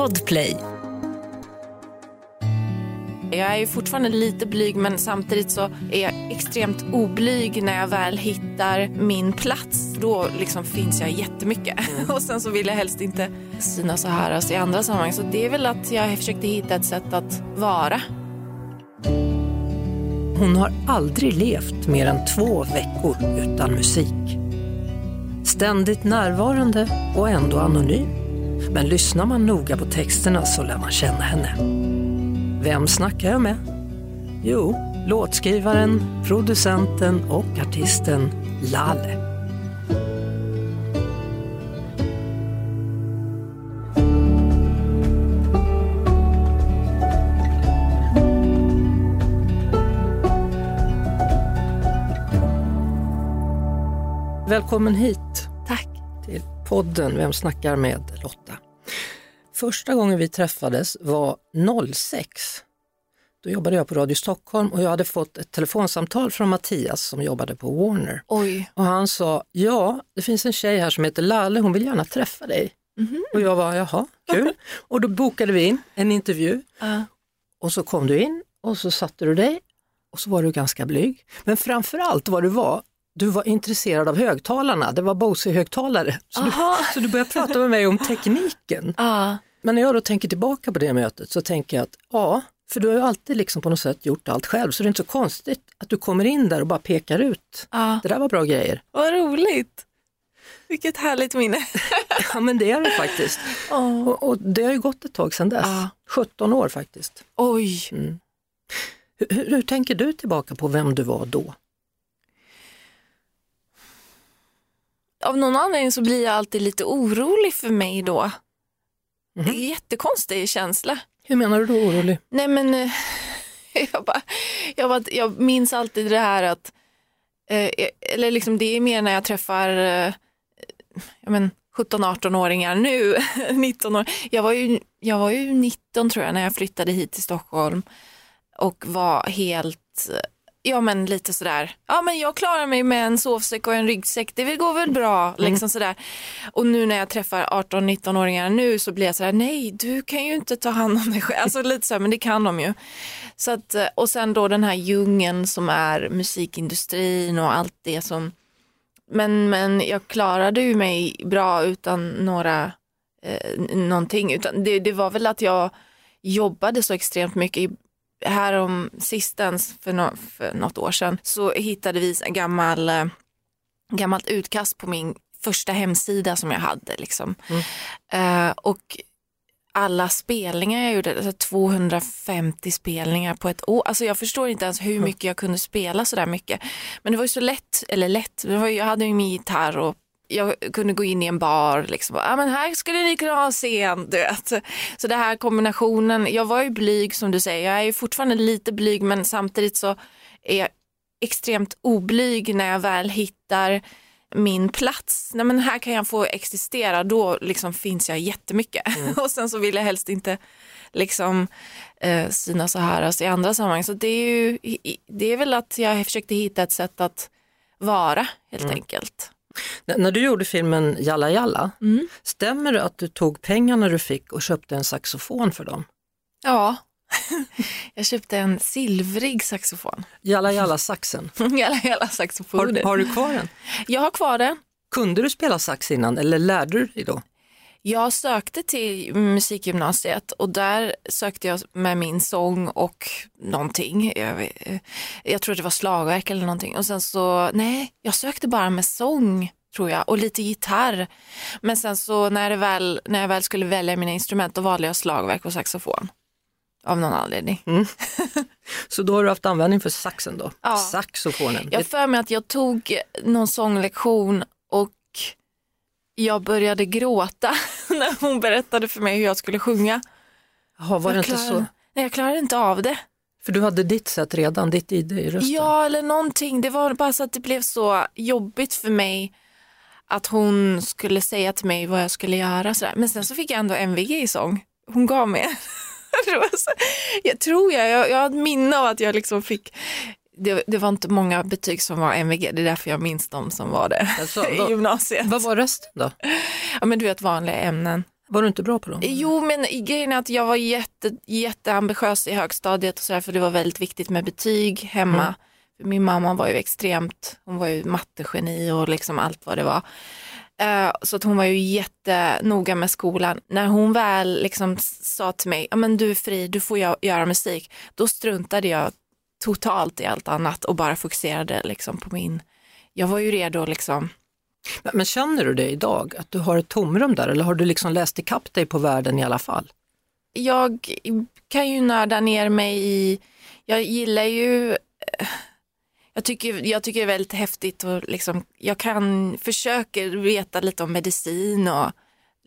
Podplay. Jag är ju fortfarande lite blyg, men samtidigt så är jag extremt oblyg. När jag väl hittar min plats, då liksom finns jag jättemycket. Och sen så vill jag helst inte synas så här alltså i andra sammanhang. Så det är väl att jag försökte hitta ett sätt att vara. Hon har aldrig levt mer än 2 veckor utan musik. Ständigt närvarande och ändå anonym. Men lyssnar man noga på texterna så lär man känna henne. Vem snackar jag med? Jo, låtskrivaren, producenten och artisten Laleh. Välkommen hit. Tack. Till podden Vem snackar med Lotta. Första gången vi träffades var 06. Då jobbade jag på Radio Stockholm och jag hade fått ett telefonsamtal från Mattias som jobbade på Warner. Oj. Och han sa, ja, det finns en tjej här som heter Laleh, hon vill gärna träffa dig. Mm-hmm. Och jag var, jaha, kul. Och då bokade vi in en intervju. Och så kom du in och så satte du dig och så var du ganska blyg. Men framförallt vad du var intresserad av högtalarna. Det var Bose-högtalare. Så du började prata med mig om tekniken. Men när jag då tänker tillbaka på det mötet så tänker jag att ja, för du har ju alltid liksom på något sätt gjort allt själv. Så det är inte så konstigt att du kommer in där och bara pekar ut. Det där var bra grejer. Vad roligt. Vilket härligt minne. Ja, men det är det faktiskt. Och det har ju gått ett tag sedan dess. 17 år faktiskt. Oj. Mm. Hur tänker du tillbaka på vem du var då? Av någon anledning så blir jag alltid lite orolig för mig då. Det är en jättekonstig känsla. Hur menar du då orolig? Nej, men jag minns alltid det här att eller liksom det är mer när jag träffar 17-18-åringar nu, 19 år. Jag var ju 19 tror jag när jag flyttade hit till Stockholm och var helt lite sådär. Ja, men jag klarar mig med en sovsäck och en ryggsäck. Det går väl bra, liksom sådär. Och nu när jag träffar 18-19-åringar nu så blir jag sådär, nej, du kan ju inte ta hand om dig själv. Alltså lite sådär, men det kan de ju. Så att, och sen då den här djungeln som är musikindustrin och allt det som... Men jag klarade ju mig bra utan någonting. Utan det var väl att jag jobbade så extremt mycket härom sistens för något år sedan så hittade vi en gammalt utkast på min första hemsida som jag hade liksom. Och alla spelningar jag gjorde, alltså 250 spelningar på ett år, alltså jag förstår inte ens hur mycket jag kunde spela så där mycket, men det var ju så lätt, jag hade ju min gitarr och jag kunde gå in i en bar liksom. Ja, men här skulle ni kunna ha en scen, du vet. Så det här kombinationen, jag var ju blyg som du säger. Jag är ju fortfarande lite blyg, men samtidigt så är jag extremt oblyg när jag väl hittar min plats. Nej, men här kan jag få existera, då liksom finns jag jättemycket. Och sen så vill jag helst inte liksom synas så här alltså i andra sammanhang. Så det är väl att jag försökte hitta ett sätt att vara helt enkelt. När du gjorde filmen Jalla Jalla, stämmer det att du tog pengarna du fick och köpte en saxofon för dem? Ja, jag köpte en silvrig saxofon. Jalla Jalla saxen. Jalla Jalla saxofonen. Har du kvar den? Jag har kvar den. Kunde du spela sax innan eller lärde du dig då? Jag sökte till musikgymnasiet och där sökte jag med min sång och någonting. Jag tror det var slagverk eller någonting. Och sen så, nej, jag sökte bara med sång tror jag och lite gitarr. Men sen så när jag väl skulle välja mina instrument då valde jag slagverk och saxofon. Av någon anledning. Så då har du haft användning för saxen då? Ja. Saxofonen. Jag för mig att jag tog någon sånglektion och jag började gråta när hon berättade för mig hur jag skulle sjunga. Jaha, var det inte så? Nej, jag klarade inte av det. För du hade ditt sätt redan, ditt idé i rösten. Ja, eller någonting. Det var bara så att det blev så jobbigt för mig att hon skulle säga till mig vad jag skulle göra. Sådär. Men sen så fick jag ändå MVG i sång. Hon gav mig. Jag har ett minne av att jag liksom fick... Det var inte många betyg som var MVG. Det är därför jag minns dem som var det i gymnasiet. Vad var resten då? Ja, men du vet, vanliga ämnen. Var du inte bra på dem? Jo, men grejen är att jag var jätteambitiös i högstadiet och så här, för det var väldigt viktigt med betyg hemma. Mm. Min mamma var ju extremt, hon var ju mattegeni och liksom allt vad det var. Så att hon var ju jättenoga med skolan. När hon väl liksom sa till mig, ja men du är fri, du får göra musik. Då struntade jag totalt i allt annat och bara fokuserade liksom på min... Jag var ju redo liksom... Men känner du det idag, att du har ett tomrum där? Eller har du liksom läst ikapp dig på världen i alla fall? Jag kan ju nörda ner mig i... Jag gillar ju... Jag tycker det är väldigt häftigt och liksom, jag kan försöka veta lite om medicin och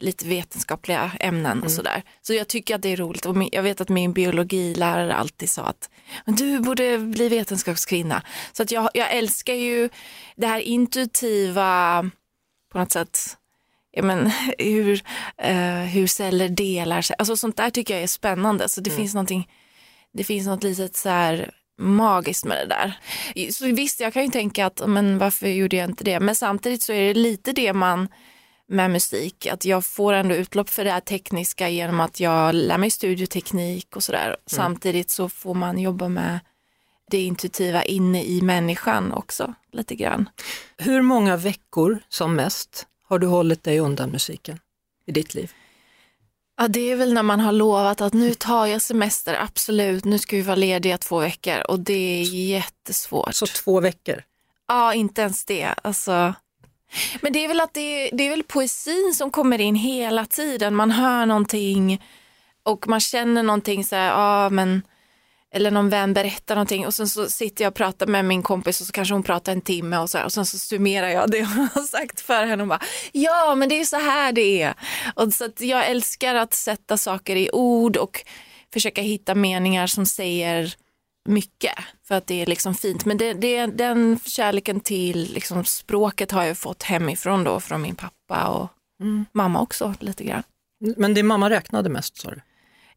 lite vetenskapliga ämnen och sådär. Så jag tycker att det är roligt och jag vet att min biologilärare alltid sa att du borde bli vetenskapskvinna. Så att jag älskar ju det här intuitiva på något sätt, ja, men, hur celler delar sig. Alltså sånt där tycker jag är spännande. Så det finns någonting, det finns något litet så här magiskt med det där. Så visst, jag kan ju tänka att men varför gjorde jag inte det? Men samtidigt så är det lite det man med musik, att jag får ändå utlopp för det här tekniska genom att jag lär mig studioteknik och sådär. Samtidigt så får man jobba med det intuitiva inne i människan också, lite grann. Hur många veckor som mest har du hållit dig undan musiken i ditt liv? Ja, det är väl när man har lovat att nu tar jag semester, absolut, nu ska vi vara lediga 2 veckor och det är jättesvårt. Så 2 veckor? Ja, inte ens det. Alltså. Men det är väl att det är väl poesin som kommer in hela tiden, man hör någonting och man känner någonting så här, ja men, eller någon vän berättar någonting och sen så sitter jag och pratar med min kompis och så kanske hon pratar en timme och så här, och sen så summerar jag det hon har sagt för henne och bara, ja men det är så här det är. Och så att jag älskar att sätta saker i ord och försöka hitta meningar som säger mycket, för att det är liksom fint. Men den kärleken till liksom språket har jag fått hemifrån då, från min pappa och mamma också lite grann. Men din mamma räknade mest, sa du?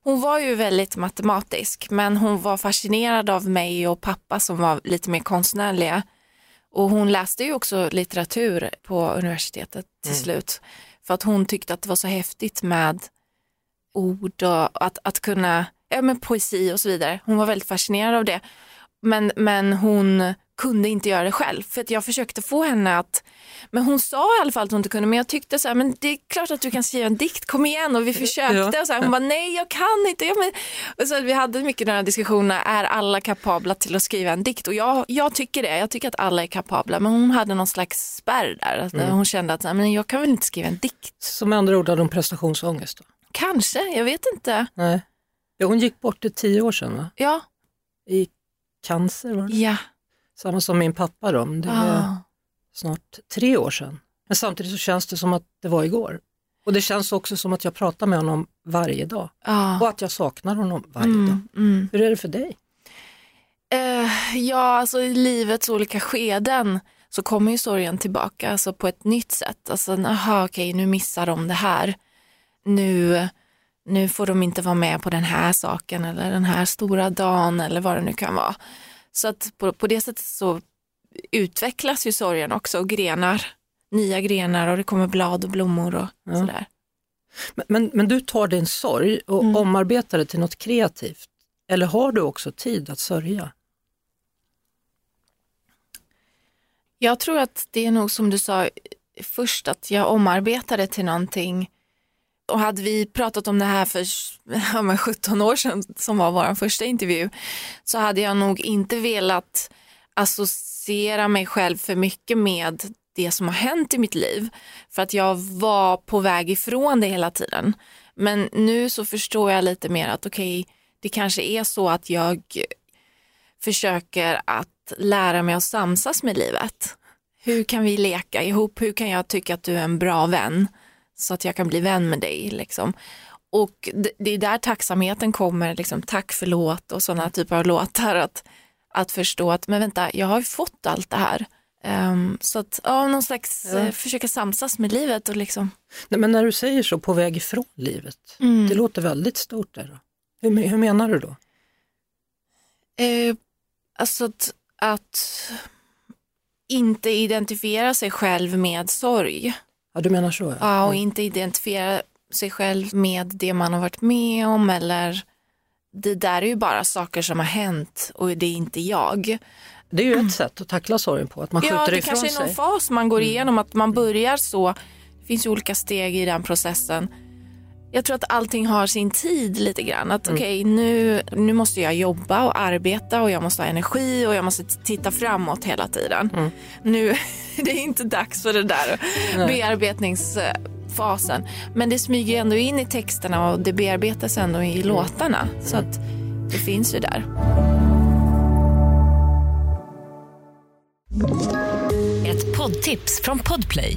Hon var ju väldigt matematisk, men hon var fascinerad av mig och pappa som var lite mer konstnärliga. Och hon läste ju också litteratur på universitetet till slut. För att hon tyckte att det var så häftigt med ord och att kunna, ja men poesi och så vidare. Hon var väldigt fascinerad av det. Men hon kunde inte göra det själv. För att jag försökte få henne att... Men hon sa i alla fall att hon inte kunde. Men jag tyckte så här, men det är klart att du kan skriva en dikt. Kom igen, och vi försökte. Ja. Och så här, hon bara, nej jag kan inte. Ja, men... och så vi hade mycket den här diskussionen. Är alla kapabla till att skriva en dikt? Och jag tycker det. Jag tycker att alla är kapabla. Men hon hade någon slags spärr där. Alltså, hon kände att så här, men jag kan väl inte skriva en dikt. Som andra ord hade hon prestationsångest då? Kanske, jag vet inte. Nej. Ja, hon gick bort 10 år sedan, va? Ja. I cancer, var det? Ja. Samma som min pappa då, det var snart 3 år sedan. Men samtidigt så känns det som att det var igår. Och det känns också som att jag pratar med honom varje dag. Och att jag saknar honom varje dag. Hur är det för dig? Ja, alltså i livets olika skeden så kommer ju sorgen tillbaka, alltså på ett nytt sätt. Alltså, okej, nu missar de det här. Nu får de inte vara med på den här saken eller den här stora dagen eller vad det nu kan vara. Så att på det sättet så utvecklas ju sorgen också, och grenar, nya grenar, och det kommer blad och blommor och sådär. Men du tar din sorg och omarbetar det till något kreativt, eller har du också tid att sörja? Jag tror att det är nog som du sa först, att jag omarbetar det till någonting. Och hade vi pratat om det här för 17 år sedan, som var vår första intervju, så hade jag nog inte velat associera mig själv för mycket med det som har hänt i mitt liv. För att jag var på väg ifrån det hela tiden. Men nu så förstår jag lite mer att okej, det kanske är så att jag försöker att lära mig att samsas med livet. Hur kan vi leka ihop? Hur kan jag tycka att du är en bra vän? Så att jag kan bli vän med dig liksom. Och det är där tacksamheten kommer liksom, tack förlåt och sådana typer av låtar, att förstå att men vänta, jag har ju fått allt det här. Så att någon slags försöka samsas med livet och liksom. Nej, men när du säger så, på väg ifrån livet, det låter väldigt stort där då. Hur menar du då? Alltså att inte identifiera sig själv med sorg. Ja, du menar så? Ja, och inte identifiera sig själv med det man har varit med om, eller det där är ju bara saker som har hänt och det är inte jag. Det är ju ett sätt att tackla sorgen på, att man skjuter ifrån sig. Ja, det kanske är någon fas man går igenom, att man börjar så. Det finns ju olika steg i den processen. Jag tror att allting har sin tid lite grann. Att okej, nu måste jag jobba och arbeta och jag måste ha energi och jag måste titta framåt hela tiden. Mm. Nu, det är inte dags för det där bearbetningsfasen. Men det smyger ändå in i texterna och det bearbetas ändå i låtarna. Så att det finns ju där. Ett poddtips från Podplay.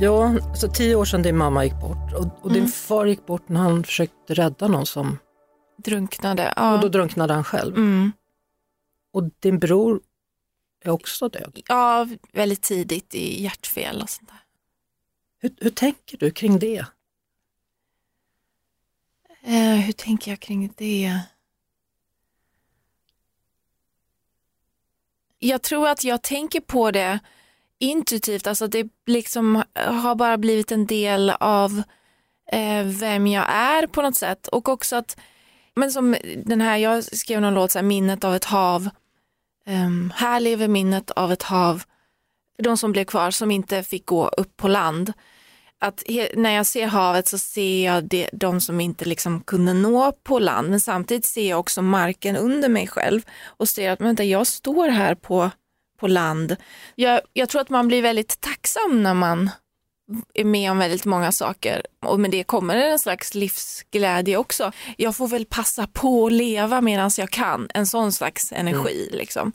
Ja, så 10 år sedan din mamma gick bort. Och din far gick bort när han försökte rädda någon som... drunknade, ja. Och då drunknade han själv. Mm. Och din bror är också död. Ja, väldigt tidigt i hjärtfel och sånt där. Hur tänker du kring det? Hur tänker jag kring det? Jag tror att jag tänker på det intuitivt, alltså det liksom har bara blivit en del av vem jag är på något sätt. Och också att, men som den här, jag skrev någon låt så här, minnet av ett hav, här lever minnet av ett hav, de som blev kvar som inte fick gå upp på land. Att när jag ser havet så ser jag de som inte liksom kunde nå på land, men samtidigt ser jag också marken under mig själv och ser att vänta, jag står här på land. Jag tror att man blir väldigt tacksam när man är med om väldigt många saker, och med det kommer en slags livsglädje också. Jag får väl passa på att leva medan jag kan, en sån slags energi liksom.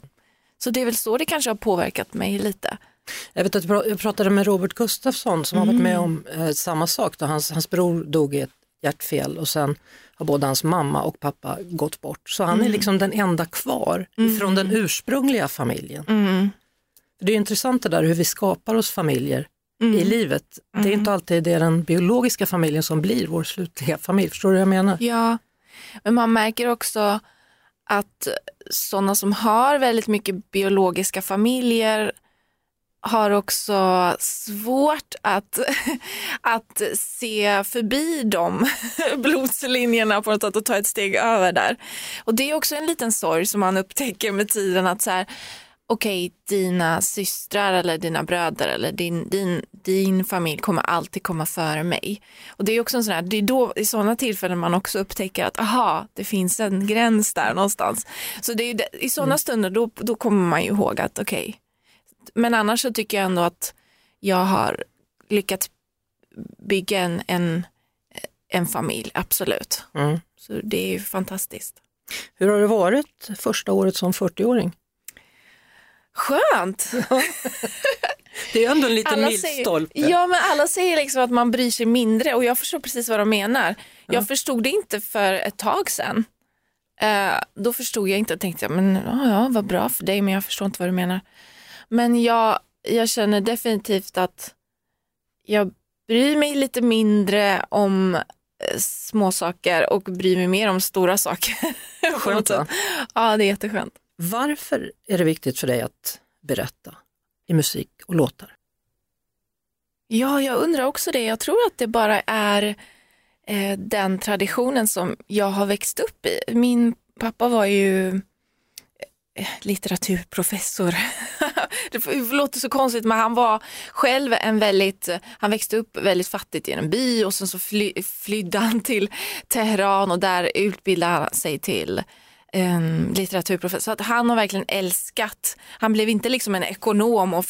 Så det är väl så det kanske har påverkat mig lite. Jag vet att jag pratade med Robert Gustafsson som har varit med om samma sak då. Hans bror dog i ett hjärtfel och sen har både hans mamma och pappa gått bort. Så han är liksom den enda kvar från den ursprungliga familjen. Mm. Det är intressant det där hur vi skapar oss familjer i livet. Det är inte alltid det är den biologiska familjen som blir vår slutliga familj. Förstår du vad jag menar? Ja, men man märker också att sådana som har väldigt mycket biologiska familjer har också svårt att se förbi de blodslinjerna på något sätt och ta ett steg över där. Och det är också en liten sorg som man upptäcker med tiden, att så här, okej, dina systrar eller dina bröder eller din familj kommer alltid komma före mig. Och det är också en sån här, det är då i sådana tillfällen man också upptäcker att aha, det finns en gräns där någonstans. Så det är ju, i sådana stunder då kommer man ju ihåg att okej. Men annars så tycker jag ändå att jag har lyckats bygga en familj, absolut. Mm. Så det är ju fantastiskt. Hur har det varit första året som 40-åring? Skönt! Det är ändå en liten milstolpe. Ja, men alla säger liksom att man bryr sig mindre, och jag förstår precis vad de menar. Jag förstod det inte för ett tag sedan. Då förstod jag inte och tänkte, men ja, vad bra för dig, men jag förstår inte vad du menar. Men jag känner definitivt att jag bryr mig lite mindre om små saker och bryr mig mer om stora saker. Skönt. Ja, det är jätteskönt. Varför är det viktigt för dig att berätta i musik och låtar? Ja, jag undrar också det. Jag tror att det bara är den traditionen som jag har växt upp i. Min pappa var ju litteraturprofessor. Det låter så konstigt, men han var själv han växte upp väldigt fattigt i en by, och sen så flydde han till Teheran och där utbildade han sig till litteraturprofessor. Så att han har verkligen älskat, han blev inte liksom en ekonom och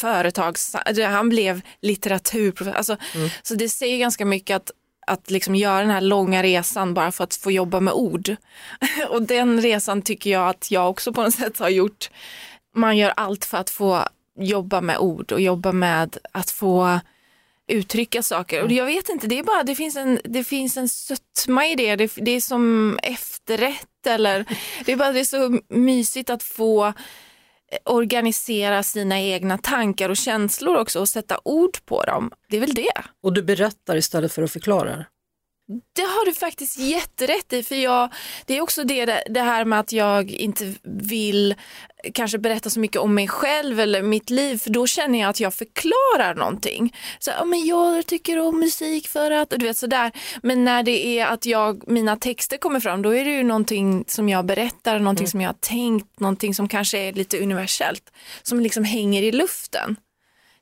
han blev litteraturprofessor. Alltså, så det säger ganska mycket att liksom göra den här långa resan bara för att få jobba med ord. Och den resan tycker jag att jag också på något sätt har gjort. Man gör allt för att få jobba med ord och jobba med att få uttrycka saker. Och jag vet inte, det är bara, det finns en sötma i det. Det är som efterrätt, eller det är bara, det är så mysigt att få organisera sina egna tankar och känslor också och sätta ord på dem. Det är väl det. Och du berättar istället för att förklara. Det har du faktiskt jätterätt i, för det är också det här med att jag inte vill kanske berätta så mycket om mig själv eller mitt liv, för då känner jag att jag förklarar någonting. Så men jag tycker om musik för att, och du vet sådär. Men när det är att mina texter kommer fram, då är det ju någonting som jag berättar, någonting som jag har tänkt, någonting som kanske är lite universellt, som liksom hänger i luften.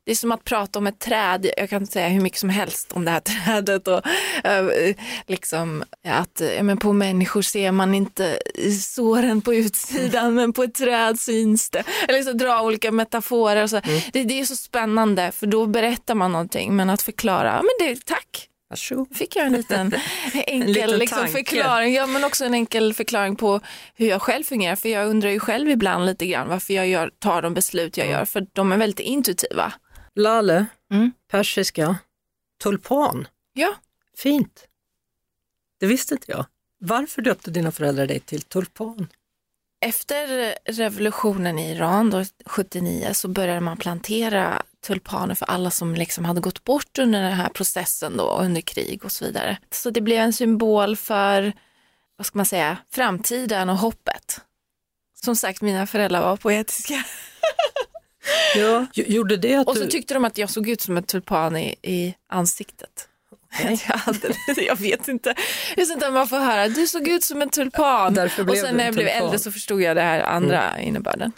Det är som att prata om ett träd. Jag kan säga hur mycket som helst om det här trädet. Och, liksom, att, men på människor ser man inte såren på utsidan, men på ett träd syns det. Eller så dra olika metaforer. Och så. Det är så spännande, för då berättar man någonting. Men att förklara, men det, tack. Varsågod. Fick jag en liten enkel liksom, förklaring. Ja, men också en enkel förklaring på hur jag själv fungerar. För jag undrar ju själv ibland lite grann varför jag tar de beslut jag gör. För de är väldigt intuitiva. Laleh, persiska, tulpan. Ja. Fint. Det visste inte jag. Varför döpte dina föräldrar dig till tulpan? Efter revolutionen i Iran då, 79, så började man plantera tulpaner för alla som liksom hade gått bort under den här processen då, under krig och så vidare. Så det blev en symbol för, vad ska man säga, framtiden och hoppet. Som sagt, mina föräldrar var poetiska. Ja, gjorde det att och så tyckte de att jag såg ut som en tulpan i ansiktet. Okay. Jag vet inte. Det är sånt där man får höra. Du såg ut som en tulpan. Därför blev och sen när jag blev äldre så förstod jag det här andra innebörden.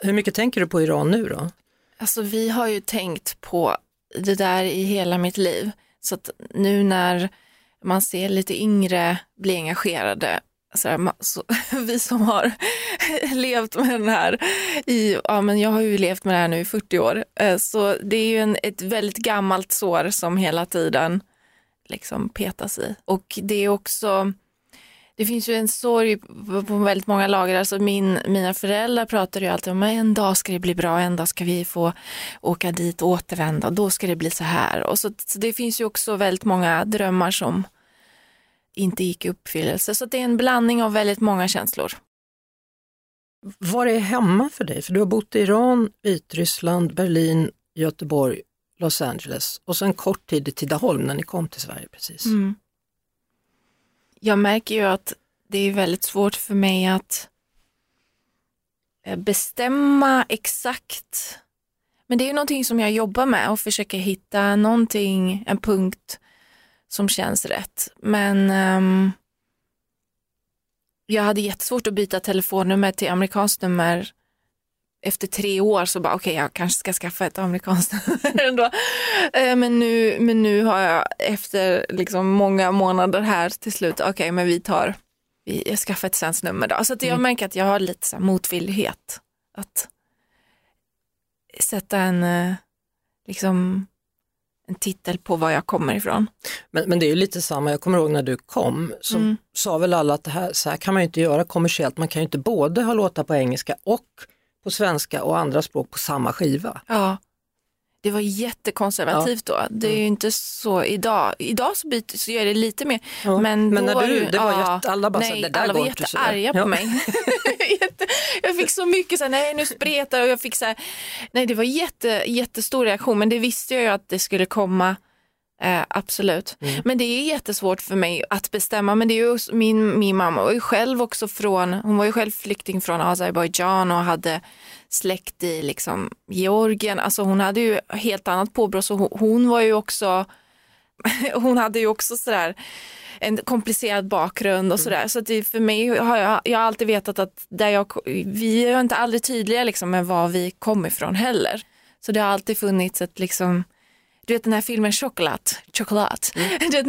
Hur mycket tänker du på Iran nu då? Alltså vi har ju tänkt på det där i hela mitt liv. Så att nu när man ser lite yngre bli engagerade. Så vi som har levt med den här men jag har ju levt med det här nu i 40 år, så det är ju ett väldigt gammalt sår som hela tiden liksom petas i, och det är också, det finns ju en sorg på väldigt många lager. Alltså mina föräldrar pratade ju alltid om en dag ska det bli bra, en dag ska vi få åka dit och återvända, då ska det bli så här, och så det finns ju också väldigt många drömmar som inte gick i uppfyllelse. Så det är en blandning av väldigt många känslor. Var är hemma för dig? För du har bott i Iran, Vitryssland, Berlin, Göteborg, Los Angeles och sen kort tid i Tidaholm när ni kom till Sverige precis. Mm. Jag märker ju att det är väldigt svårt för mig att bestämma exakt. Men det är ju någonting som jag jobbar med och försöker hitta någonting, en punkt som känns rätt. Men jag hade jättesvårt att byta telefonnummer till amerikanskt nummer. Efter 3 år så bara okej, jag kanske ska skaffa ett amerikanskt nummer ändå. Men nu har jag efter liksom många månader här till slut okej, men jag skaffar ett svenskt nummer då. Så att jag märker att jag har lite så här motvillighet att sätta en liksom en titel på var jag kommer ifrån. Men det är ju lite samma, jag kommer ihåg när du kom så sa väl alla att det här, så här kan man ju inte göra kommersiellt, man kan ju inte både ha låtar på engelska och på svenska och andra språk på samma skiva. Ja, det var jättekonservativt då, det är ju inte så idag. Idag så gör det lite mer. Ja. Men då när du, det var alla bara nej, så, det där alla var jättearga på mig. Jag fick så mycket så här, nej nu spretar, och jag fick så här, nej det var jättestor reaktion, men det visste jag ju att det skulle komma, absolut. Men det är jättesvårt för mig att bestämma, men det är ju min mamma var ju själv också hon var ju själv flykting från Azerbaijan och hade släkt i liksom Georgien, alltså hon hade ju helt annat påbrå, så hon var ju också hon hade ju också sådär en komplicerad bakgrund och sådär. Så att för mig har jag har alltid vetat att vi är inte aldrig tydliga liksom med var vi kommer ifrån heller. Så det har alltid funnits ett liksom, du vet den här filmen Chocolat. Du vet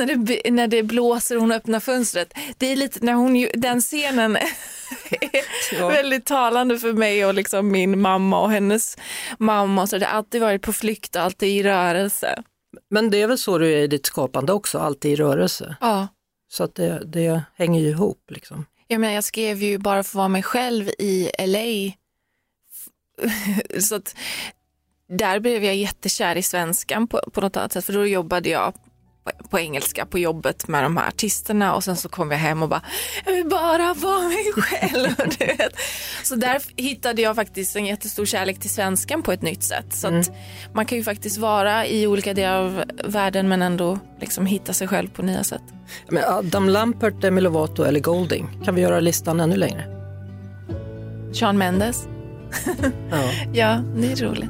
när det blåser och hon öppnar fönstret. Det är lite när den scenen är väldigt talande för mig och liksom min mamma och hennes mamma. Så det har alltid varit på flykt och alltid i rörelse. Men det är väl så du är i ditt skapande också, alltid i rörelse. Ja. Så att det hänger ju ihop liksom. Jag menar, jag skrev ju bara för att vara mig själv i LA. Så att där blev jag jättekär i svenskan på något annat sätt, för då jobbade jag på engelska på jobbet med de här artisterna, och sen så kom jag hem och bara jag vill bara vara mig själv. Du vet. Så där hittade jag faktiskt en jättestor kärlek till svenskan på ett nytt sätt. Så att man kan ju faktiskt vara i olika delar av världen men ändå liksom hitta sig själv på nya sätt. Men Adam Lampert, Demi Lovato eller Golding, kan vi göra listan ännu längre? Shawn Mendes. Ja. Ja, det är roligt.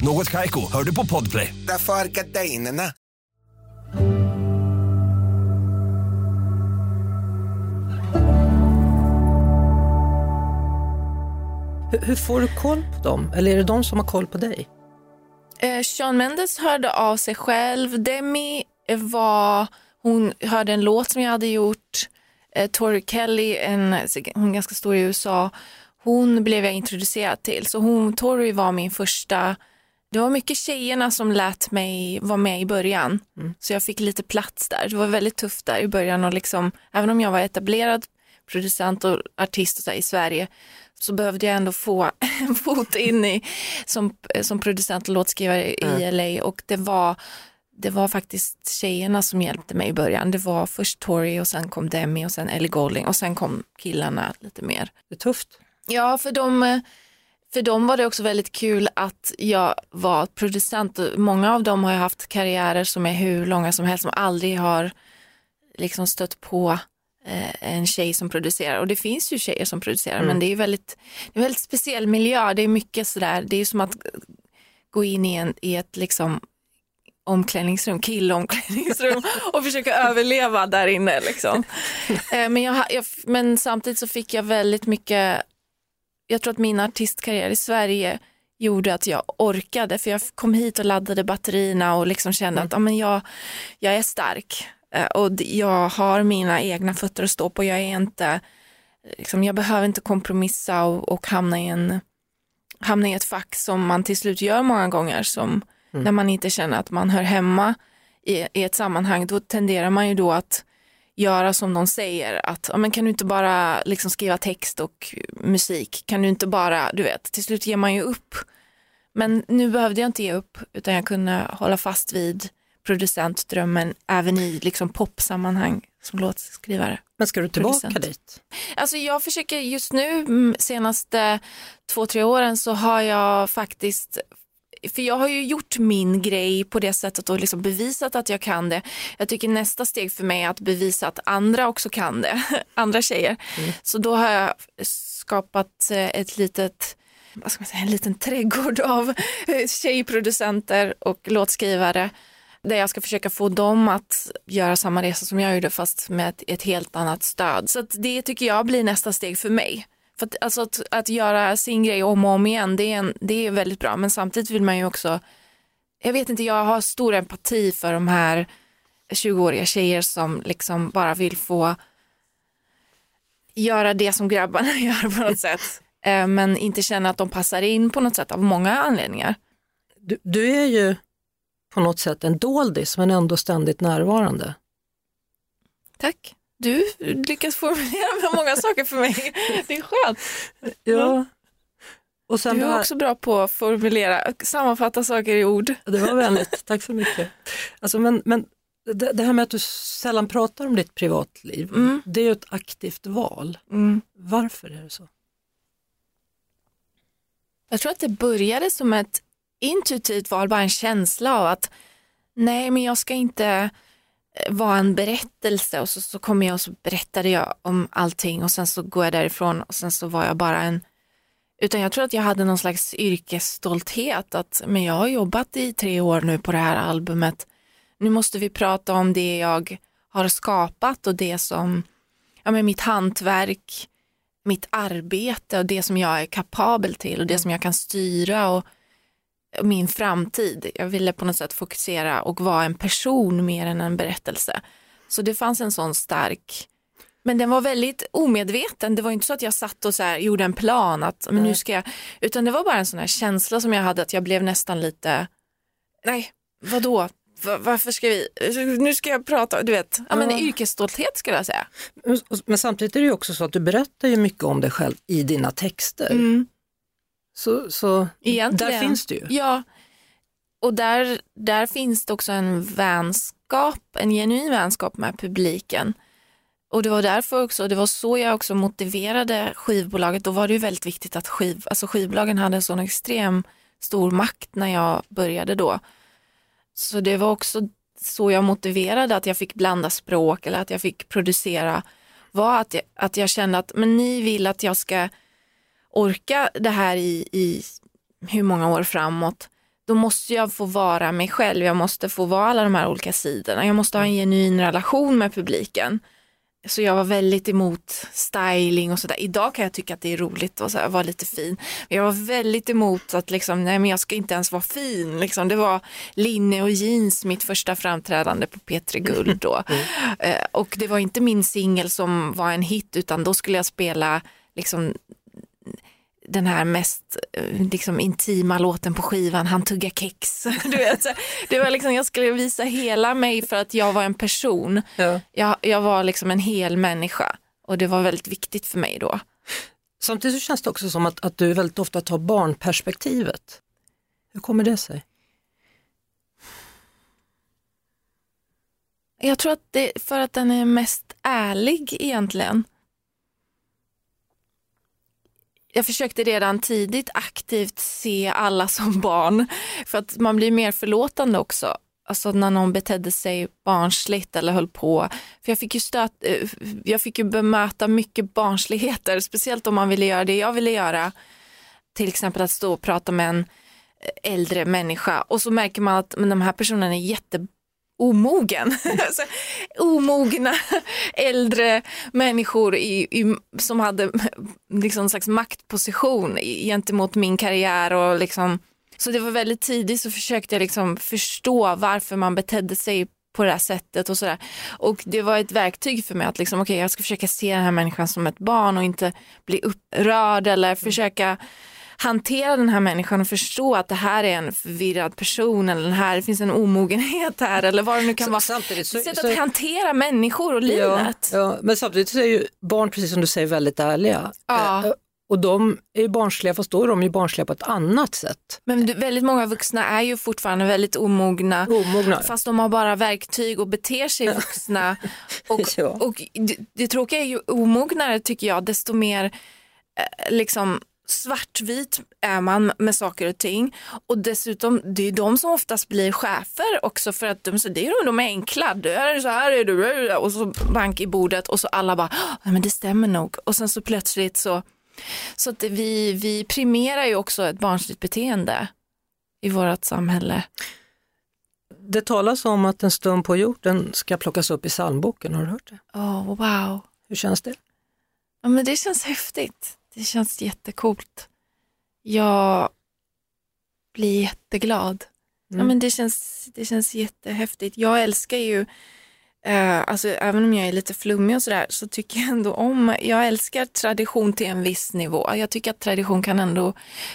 Något Kaiko, hör du på Podplay. Därför är gardinerna. Hur får du koll på dem? Eller är det de som har koll på dig? Shawn Mendes hörde av sig själv. Demi hon hörde en låt som jag hade gjort. Tori Kelly, hon är ganska stor i USA. Hon blev jag introducerad till. Så Tori var min första. Det var mycket tjejerna som lät mig vara med i början. Mm. Så jag fick lite plats där. Det var väldigt tufft där i början. Och liksom, även om jag var etablerad producent och artist och så här i Sverige, så behövde jag ändå få en fot in i som producent och låtskrivare i LA. Och det var faktiskt tjejerna som hjälpte mig i början. Det var först Tori och sen kom Demi och sen Ellie Goulding och sen kom killarna lite mer. Det är tufft. Ja, för dem var det också väldigt kul att jag var producent. Många av dem har ju haft karriärer som är hur långa som helst, som aldrig har liksom stött på en tjej som producerar. Och det finns ju tjejer som producerar, men det är ju väldigt speciell miljö. Det är mycket sådär, det är ju som att gå in i ett liksom killomklädningsrum och försöka överleva där inne liksom. Men samtidigt så fick jag väldigt mycket. Jag tror att min artistkarriär i Sverige gjorde att jag orkade, för jag kom hit och laddade batterierna och liksom kände att jag är stark och jag har mina egna fötter att stå på. Jag är inte liksom, jag behöver inte kompromissa och hamna i ett fack som man till slut gör många gånger, som när man inte känner att man hör hemma i ett sammanhang. Då tenderar man ju då att göra som de säger, att men kan du inte bara liksom skriva text och musik, kan du inte bara, du vet, till slut ger man ju upp. Men nu behövde jag inte ge upp, utan jag kunde hålla fast vid producentdrömmen även i liksom popsammanhang som låtskrivare. Men ska du tillbaka dit? Alltså jag försöker just nu, senaste 2-3 åren så har jag faktiskt, för jag har ju gjort min grej på det sättet och liksom bevisat att jag kan det. Jag tycker nästa steg för mig är att bevisa att andra också kan det. Andra tjejer. Mm. Så då har jag skapat en liten trädgård av tjejproducenter och låtskrivare, där jag ska försöka få dem att göra samma resa som jag gjorde, fast med ett helt annat stöd. Så att det tycker jag blir nästa steg för mig. För att, alltså att göra sin grej om och om igen, det är väldigt bra. Men samtidigt vill man ju också, jag vet inte, jag har stor empati för de här 20-åriga tjejer som liksom bara vill få göra det som grabbarna gör på något sätt. Men inte känna att de passar in på något sätt, av många anledningar. Du är ju på något sätt en doldis, men ändå ständigt närvarande. Tack. Du lyckas formulera många saker för mig. Det är skönt. Ja. Och sen du är också bra på att formulera, sammanfatta saker i ord. Det var vänligt, tack så mycket. Alltså, men det här med att du sällan pratar om ditt privatliv, det är ju ett aktivt val. Mm. Varför är det så? Jag tror att det började som ett intuitivt val, bara en känsla av att nej, men jag ska inte var en berättelse, och så kom jag och så berättade jag om allting och sen så går jag därifrån och sen så var jag bara utan jag tror att jag hade någon slags yrkesstolthet, att men jag har jobbat i 3 år nu på det här albumet, nu måste vi prata om det jag har skapat och det som, ja men mitt hantverk, mitt arbete och det som jag är kapabel till och det som jag kan styra, och min framtid. Jag ville på något sätt fokusera och vara en person mer än en berättelse. Så det fanns en sån stark... Men den var väldigt omedveten. Det var inte så att jag satt och så här, gjorde en plan. Att, men nu ska jag... Utan det var bara en sån här känsla som jag hade. Att jag blev nästan lite... Nej, vadå? Varför ska vi... Nu ska jag prata, du vet. Ja, men yrkesstolthet skulle jag säga. Men samtidigt är det ju också så att du berättar ju mycket om dig själv i dina texter. Mm. Så där finns det ju. Ja, och där finns det också en vänskap. En genuin vänskap med publiken. Och det var därför också, det var så jag också motiverade skivbolaget. Då var det ju väldigt viktigt att skivbolagen hade en sån extrem stor makt när jag började då. Så det var också så jag motiverade att jag fick blanda språk eller att jag fick producera. Var att jag kände att men ni vill att jag ska orka det här i hur många år framåt. Då måste jag få vara mig själv. Jag måste få vara alla de här olika sidorna. Jag måste ha en genuin relation med publiken. Så jag var väldigt emot styling och sådär. Idag kan jag tycka att det är roligt och så här, vara lite fin. Men jag var väldigt emot att liksom, nej men jag ska inte ens vara fin. Liksom. Det var linne och jeans, mitt första framträdande på P3 Guld då. Och det var inte min singel som var en hit, utan då skulle jag spela liksom, den här mest liksom, intima låten på skivan, Han tuggar kex. Du vet, så det var liksom, jag skulle visa hela mig för att jag var en person. Ja. Jag var liksom en hel människa och det var väldigt viktigt för mig då. Samtidigt så känns det också som att du väldigt ofta tar barnperspektivet. Hur kommer det sig? Jag tror att det för att den är mest ärlig egentligen. Jag försökte redan tidigt aktivt se alla som barn. För att man blir mer förlåtande också. Alltså när någon betedde sig barnsligt eller höll på. För jag fick ju bemöta mycket barnsligheter. Speciellt om man ville göra det jag ville göra. Till exempel att stå och prata med en äldre människa. Och så märker man att men de här personerna är omogen. Alltså, omogna äldre människor som hade liksom en slags maktposition gentemot min karriär och liksom, så det var väldigt tidigt så försökte jag liksom förstå varför man betedde sig på det här sättet och sådär. Och det var ett verktyg för mig att liksom, okej, jag ska försöka se den här människan som ett barn och inte bli upprörd eller försöka hantera den här människan och förstå att det här är en förvirrad person eller det finns en omogenhet här eller vad det nu kan vara. Samtidigt så att hantera människor och livet. Ja, men samtidigt så är ju barn, precis som du säger, väldigt ärliga. Ja. Och de är ju barnsliga, fast då är de ju barnsliga på ett annat sätt. Men väldigt många vuxna är ju fortfarande väldigt omogna. Fast de har bara verktyg och beter sig vuxna. Och det tråkiga är ju omognare, tycker jag, desto mer liksom svartvit är man med saker och ting, och dessutom det är de som oftast blir chefer också, för att de är enkla, du är så här är du, och så bank i bordet och så alla bara, men det stämmer nog, och sen så plötsligt så att vi primerar ju också ett barnsligt beteende i vårt samhälle. Det talas om att En stund på jorden ska plockas upp i psalmboken, har du hört det? Wow. Hur känns det? Ja, men det känns häftigt. Det känns jättekult. Jag blir jätteglad. Mm. Ja, men det känns jättehäftigt. Jag älskar ju, alltså även om jag är lite flummig och sådär, så tycker jag ändå jag älskar tradition till en viss nivå. Jag tycker att tradition kan ändå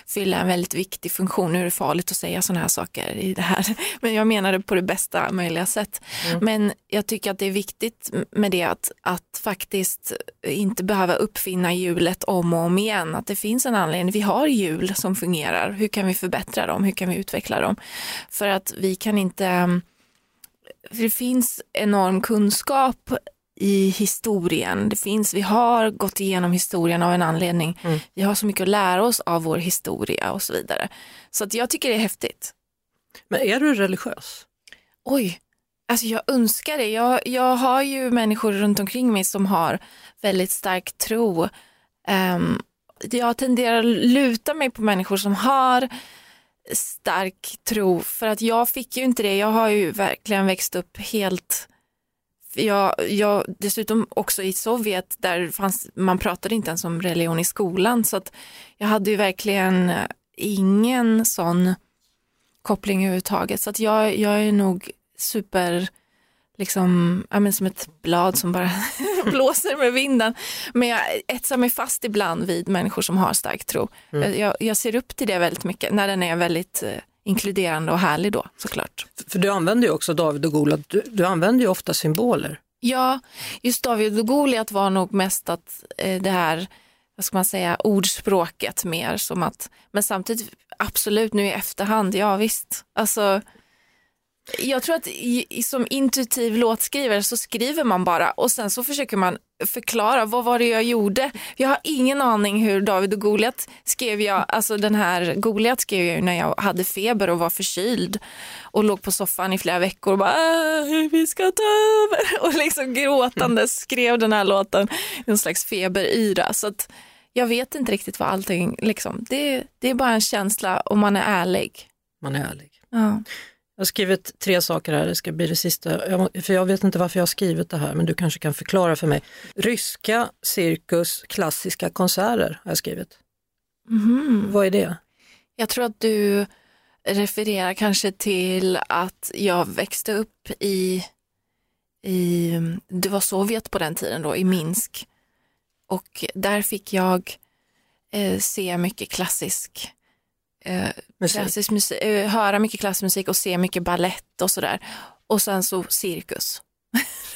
fylla en väldigt viktig funktion. Nu är det farligt att säga sådana här saker i det här. Men jag menar det på det bästa möjliga sätt. Mm. Men jag tycker att det är viktigt med det att faktiskt inte behöva uppfinna hjulet om och om igen. Att det finns en anledning. Vi har hjul som fungerar. Hur kan vi förbättra dem? Hur kan vi utveckla dem? För att vi kan inte... För det finns enorm kunskap i historien. Vi har gått igenom historien av en anledning. Mm. Vi har så mycket att lära oss av vår historia och så vidare. Så att jag tycker det är häftigt. Men är du religiös? Oj, alltså jag önskar det. Jag har ju människor runt omkring mig som har väldigt stark tro. Jag tenderar att luta mig på människor som har stark tro, för att jag fick ju inte det. Jag har ju verkligen växt upp helt, jag dessutom också i Sovjet, där man pratade inte ens om religion i skolan, så att jag hade ju verkligen ingen sån koppling överhuvudtaget. Så att jag är nog super, liksom, ja, men som ett blad som bara blåser med vinden. Men jag etsar mig fast ibland vid människor som har stark tro. Mm. Jag ser upp till det väldigt mycket när den är väldigt inkluderande och härlig då, såklart. För du använder ju också David och Goliat, du använder ju ofta symboler. Ja, just David och Goliat var nog mest att det här, vad ska man säga, ordspråket mer som att, men samtidigt absolut nu i efterhand, ja visst. Alltså, jag tror att som intuitiv låtskrivare så skriver man bara och sen så försöker man förklara vad var det jag gjorde. Jag har ingen aning hur David och Goliat skrev jag, alltså den här Goliat skrev jag ju när jag hade feber och var förkyld och låg på soffan i flera veckor och bara vi ska ta över och liksom gråtande skrev den här låten i en slags feberyra. Så att jag vet inte riktigt vad allting liksom, det är bara en känsla och man är ärlig. Man är ärlig. Ja. Jag har skrivit 3 saker här, det ska bli det sista. För jag vet inte varför jag har skrivit det här, men du kanske kan förklara för mig. Ryska, cirkus, klassiska konserter har jag skrivit. Mm. Vad är det? Jag tror att du refererar kanske till att jag växte upp i det var Sovjet på den tiden då, i Minsk. Och där fick jag se mycket klassisk musik, höra mycket klassmusik och se mycket ballett och sådär. Och sen så cirkus.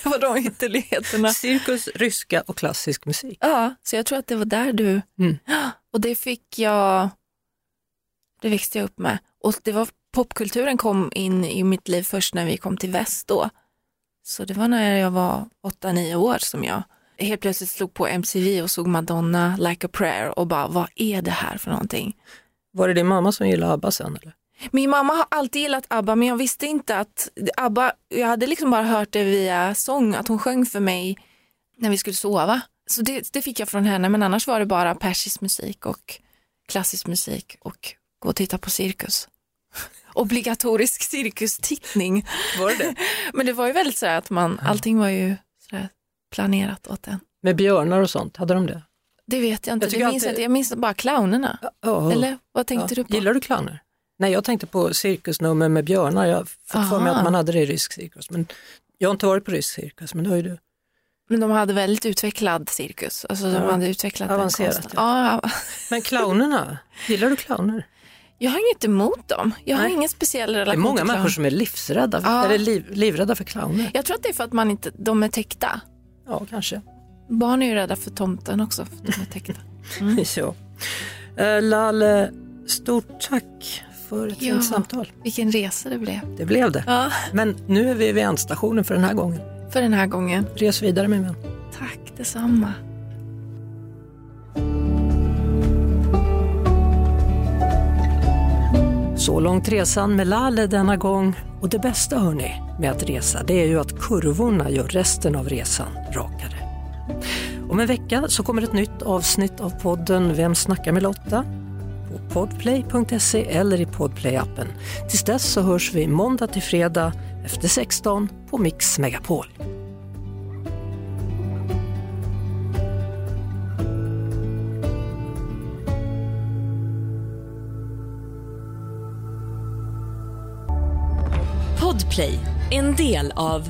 Det var de ytterligheterna. Cirkus, ryska och klassisk musik. Ja, så jag tror att det var där du... Mm. Och det fick jag... Det växte jag upp med. Och det var, popkulturen kom in i mitt liv först när vi kom till väst då. Så det var när jag var 8-9 år som jag helt plötsligt slog på MTV och såg Madonna, Like a Prayer och bara, vad är det här för någonting? Var det din mamma som gillade Abba sen eller? Min mamma har alltid gillat Abba, men jag visste inte att Abba, jag hade liksom bara hört det via sång, att hon sjöng för mig när vi skulle sova. Så det fick jag från henne, men annars var det bara persisk musik och klassisk musik och gå och titta på cirkus. Obligatorisk cirkustittning. Var det? Men det var ju väldigt så att allting var ju sådär planerat åt en. Med björnar och sånt, hade de det? Det vet jag inte. Jag minns bara clownerna. Eller vad tänkte du på? Gillar du clowner? Nej, jag tänkte på cirkusnummer med björnar. Jag fick för mig att man hade det i rysk cirkus. Men jag har inte varit på rysk cirkus, men det har ju du. Men de hade väldigt utvecklad cirkus. Alltså de hade utvecklat avancerat. Ja. Ja. Men clownerna, gillar du clowner? Jag har inget emot dem. Jag har ingen speciell relation. Det är många människor som är livrädda för clowner. Jag tror att det är för att de är täckta. Ja, kanske. Barn är ju rädda för tomten också, för de är täckta. Mm. Så. Laleh, stort tack för ett fint samtal. Vilken resa det blev. Det blev det. Ja. Men nu är vi vid ändstationen för den här gången. För den här gången. Res vidare med mig. Tack, detsamma. Så långt resan med Laleh denna gång. Och det bästa, hörni, med att resa, det är ju att kurvorna gör resten av resan rakare. Om en vecka så kommer ett nytt avsnitt av podden Vem snackar med Lotta på podplay.se eller i Podplay-appen. Tills dess så hörs vi måndag till fredag efter 16 på Mix Megapol. Podplay, en del av